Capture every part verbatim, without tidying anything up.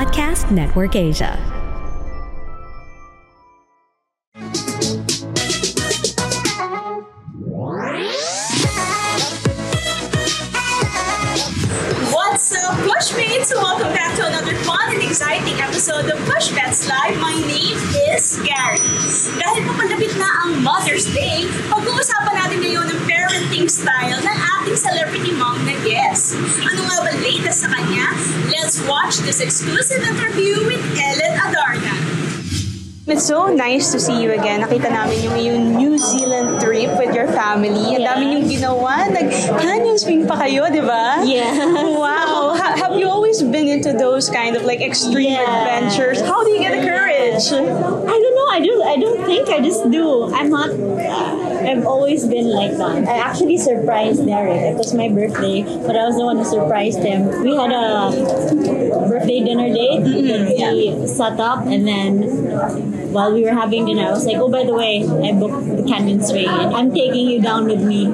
Podcast Network Asia. What's up, Pushmates? Welcome back to another fun and exciting episode of Pushpats Live. My name is Karen. Dahil papalapit na ang Mother's Day, pag-uusapan natin ngayon ang parenting style ng ating celebrity mom na guest. Ano nga ba latest sa kanya? Let's watch this exclusive interview with Ellen Adarna. It's so nice to see you again. Nakita namin yung, yung New Zealand trip with your family. Ang dami niyong ginawa. Nag-canyon swing pa kayo, di ba? Yeah. Wow. Ha- have you always been into those kind of like extreme yeah. adventures? How do you get the courage? I don't know. I do. I don't think. I just do. I'm not. Uh, I've always been like that. I actually surprised Derek. It was my birthday, but I was the one who surprised him. We had a birthday dinner date. Mm-hmm. Yeah. We sat up and then. While we were having dinner, I was like, oh, by the way, I booked the canyon swing. I'm taking you down with me.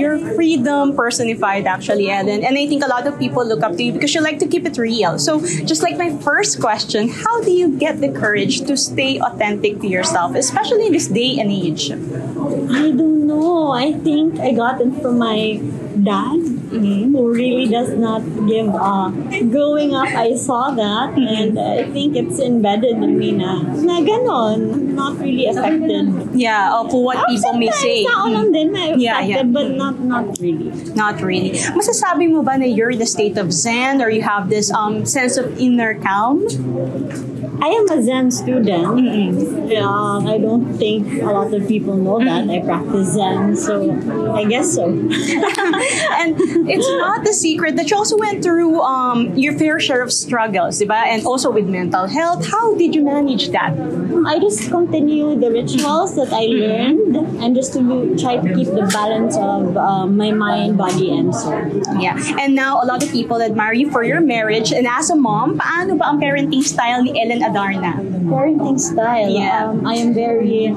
You're freedom personified, actually, Ellen. And I think a lot of people look up to you because you like to keep it real. So just like my first question, how do you get the courage to stay authentic to yourself, especially in this day and age? I don't know. I think I got it from my dad, mm-hmm. who really does not give up. Growing up, I saw that, mm-hmm. and I think it's embedded in me na. Na ganon, not really affected. Yeah, of what oh, people may say. Sometimes, din na affected, yeah, yeah. but not not really. Not really. Masasabi mo ba na you're in the state of Zen, or you have this um sense of inner calm? I am a Zen student. Mm-hmm. Um, I don't think a lot of people know that mm-hmm. I practice Zen, so I guess so. And it's not the secret that you also went through um, your fair share of struggles, diba? And also with mental health. How did you manage that? I just continue the rituals that I learned and just to try to keep the balance of uh, my mind, body, and soul. Yeah. And now a lot of people admire you for your marriage. And as a mom, paano ba ang parenting style ni Ellen Adarna? Parenting style? Yeah. Um, I am very...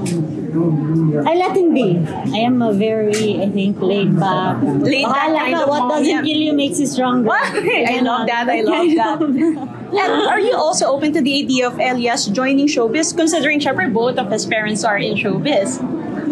I let him be. I am a very, I think, laid back. Laid back kind of what doesn't yeah. kill you makes you stronger. I, I love that. I love I that. Love that. And are you also open to the idea of Elias joining showbiz, considering syempre both of his parents are in showbiz?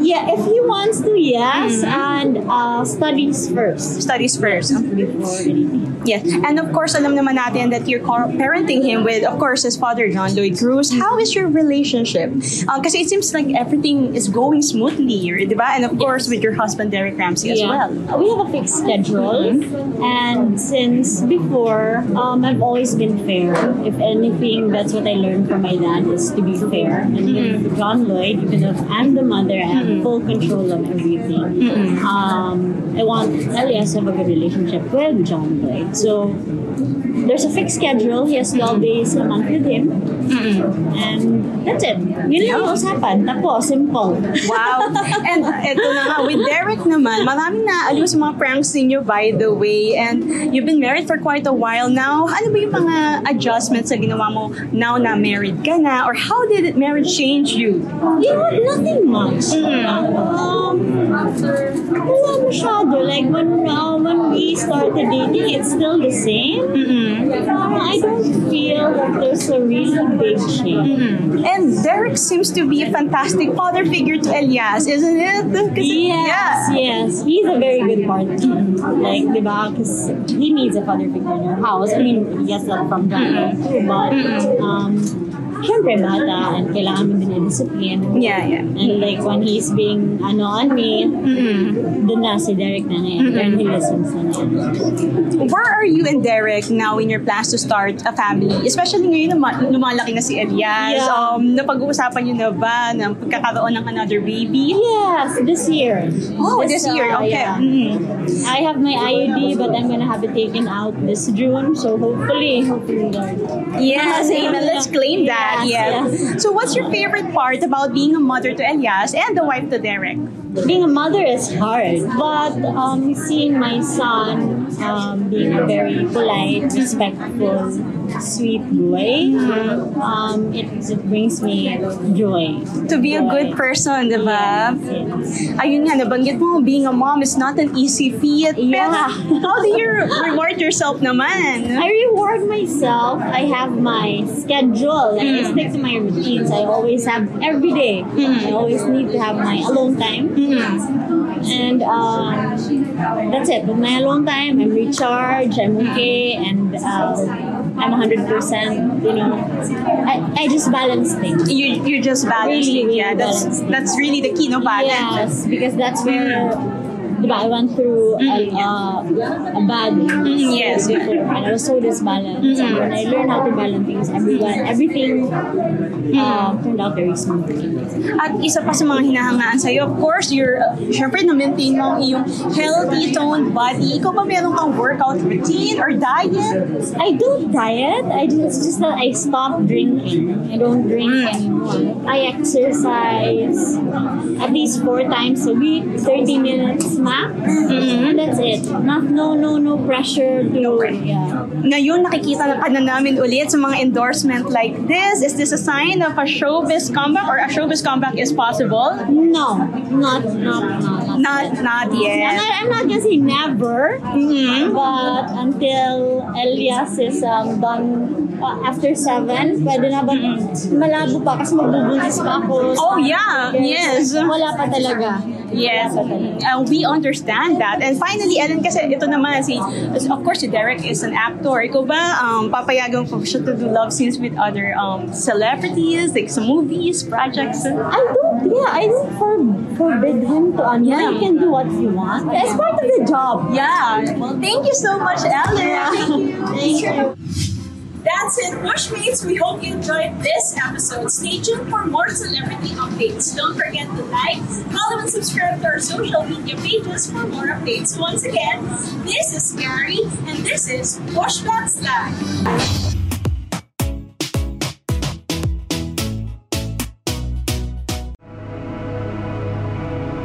Yeah, if he wants to, yes. Mm-hmm. And uh, studies first. Studies first. Before anything. Yes. And of course, alam naman natin that you're parenting him with, of course, his father, John Lloyd Cruz. How is your relationship? Uh, kasi it seems like everything is going smoothly, di ba? And of yes. course, with your husband, Derek Ramsey, yeah. as well. We have a fixed schedule. Mm-hmm. And since before, um, I've always been fair. If anything, that's what I learned from my dad, is to be fair. And mm-hmm. with John Lloyd, even if I'm the mother, I'm full control of everything. Mm-hmm. Um, I want Elias to have a good relationship with John Lloyd. So there's a fixed schedule. He has twelve days a month with him. Mm-hmm. And that's it. Yun lang ang usapan. Tapos, simple. Wow. And eto na nga, with Derek naman, maraming naaliw sa mga pranks ninyo, by the way. And you've been married for quite a while now. Ano ba yung mga adjustments na ginawa mo now na married ka na? Or how did it marriage change you? You know, nothing much. Mm-hmm. Um, after, wala masyado. Like, when, uh, when we started dating, it's still the same. Mm-hmm. Um, I don't feel that there's a really big change. Mm-hmm. And Derek seems to be a fantastic father figure to Elias, isn't it? Yes, yeah. yes. He's a very good partner. Like, diba? Because he needs a father figure in your house. I mean, yes, that's from John too, but, um... syempre bata and kailangan mo din discipline. Yeah, yeah. And like when he's being ano on me, mm-hmm. dun na si Derek na ngayon. Mm-hmm. And he listens na ngayon. Where are you and Derek now in your plans to start a family? Especially ngayon lumalaki na si Elias. Yeah. Um, napag-uusapan niyo na ba ng pagkakaroon ng another baby? Yes, this year. Oh, this, this year. Uh, okay. Yeah. Mm-hmm. I have my I U D but I'm gonna have it taken out this June. So hopefully, hopefully Lord. Yes, amen. Let's claim that. Yeah. Yes. So what's your favorite part about being a mother to Elias and the wife to Derek? Being a mother is hard, but um, seeing my son um, being a very polite, respectful sweet joy. Mm-hmm. Um, it, it brings me joy. To be joy. A good person, di ba? Yes, yes. Ayun nga, nabanggit mo, being a mom is not an easy feat. Yeah. Pero how do you reward yourself naman? I reward myself. I have my schedule. Like, mm. I stick to my routines. I always have every day. Mm. I always need to have my alone time. Mm-hmm. And um, that's it. With my alone time, I'm recharged, I'm okay, and uh, I'm one hundred percent, you know, I, I just balance things. You, you're just balancing, really, really yeah. That's balancing. That's really the key, no? Balance. Yes, because that's where diba, I went through mm-hmm. a, uh, a bad mm-hmm. yes. before, and I was so disbalanced. Mm-hmm. And when I learned how to balance things, everyone, everything mm-hmm. uh, turned out very smoothly. At isa pa sa mga hinahangaan sa'yo, of course, you're, uh, syempre, na-maintain mo ang iyong healthy toned body. Ikaw ba meron kang workout routine or diet? I don't diet. I just, it's just that I stopped drinking. I don't drink mm. anymore. I exercise at least four times a week, thirty minutes. Mm-hmm. That's it. Not, no, no, no pressure. To, no pressure. Yeah. Ngayon, nakikita na pa na namin ulit sa mga endorsement like this. Is this a sign of a showbiz comeback or a showbiz comeback is possible? No. Not, not, not. Not, not, not yet. I'm not, not going to say never. Mm-hmm. But until Elias is um, done... Uh, after seven, pwede na ba? Malabo pa kasi magbubulis pa ako. Oh, yeah. Yes. Wala pa talaga. Yes. Pa talaga. Uh, we understand that. And finally, Ellen, kasi ito naman, si, of course, si Derek is an actor. Ikaw ba, um, papayagan ko siya to do love scenes with other um, celebrities, like some movies, projects? I don't, yeah, I don't for, forbid him to, um, yeah. He can do what he wants. It's part of the job. Yeah. Well, thank you so much, Ellen. Yeah. Thank you. Thank you. That's it, Pushmates. We hope you enjoyed this episode. Stay tuned for more celebrity updates. Don't forget to like, follow, and subscribe to our social media pages for more updates. Once again, this is Gary, and this is Pushpats Live.